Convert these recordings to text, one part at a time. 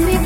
Gonna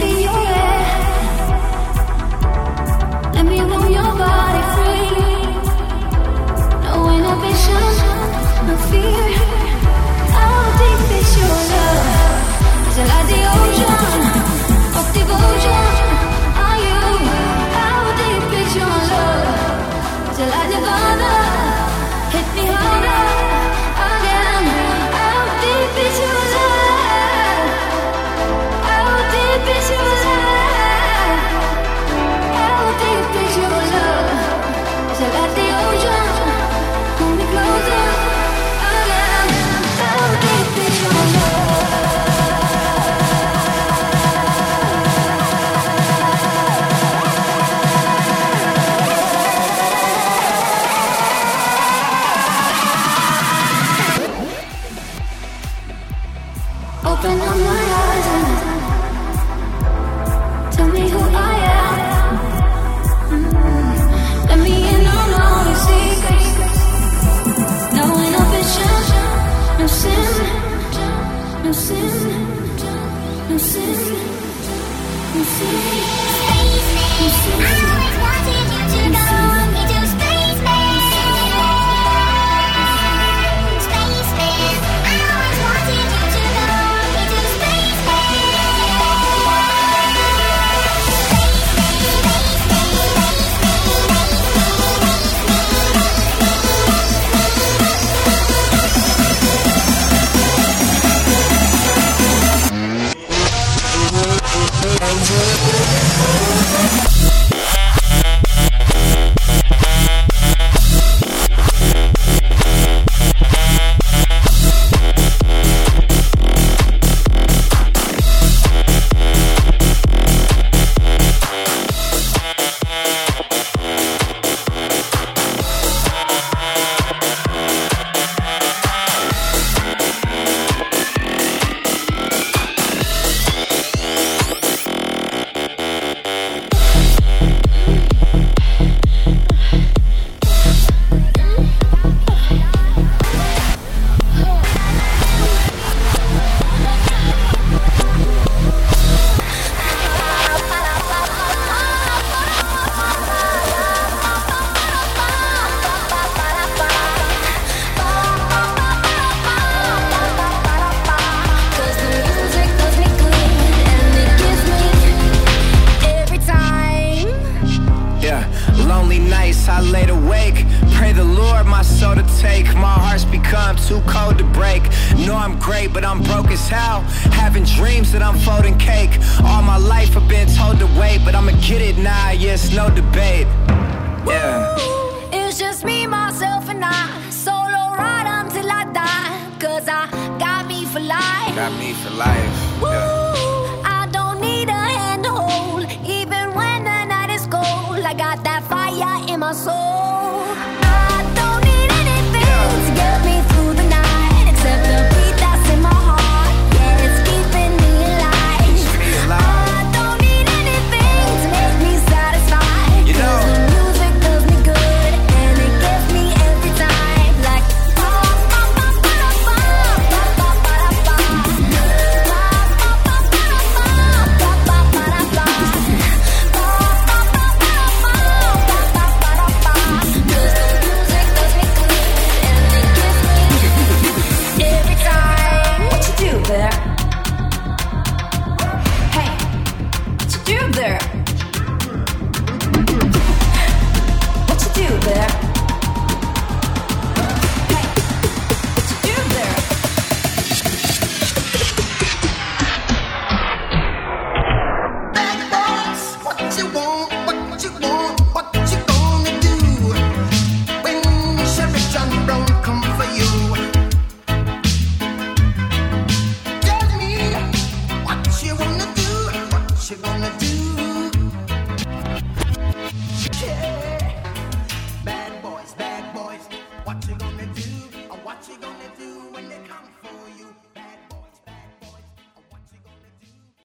do